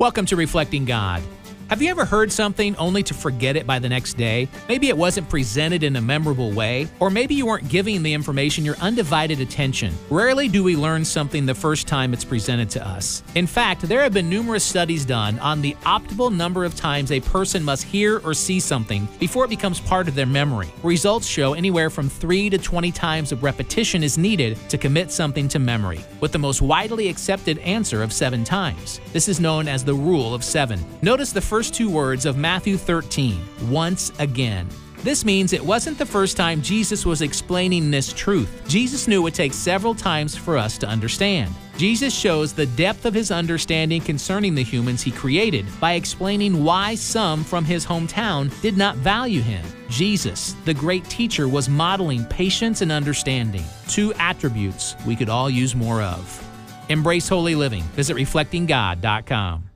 Welcome to Reflecting God. Have you ever heard something only to forget it by the next day? Maybe it wasn't presented in a memorable way, or maybe you weren't giving the information your undivided attention. Rarely do we learn something the first time it's presented to us. In fact, there have been numerous studies done on the optimal number of times a person must hear or see something before it becomes part of their memory. Results show anywhere from 3 to 20 times of repetition is needed to commit something to memory, with the most widely accepted answer of 7 times. This is known as the Rule of Seven. Notice the first two words of Matthew 13, once again. This means it wasn't the first time Jesus was explaining this truth. Jesus knew it would take several times for us to understand. Jesus shows the depth of his understanding concerning the humans he created by explaining why some from his hometown did not value him. Jesus, the great teacher, was modeling patience and understanding, two attributes we could all use more of. Embrace holy living. Visit ReflectingGod.com.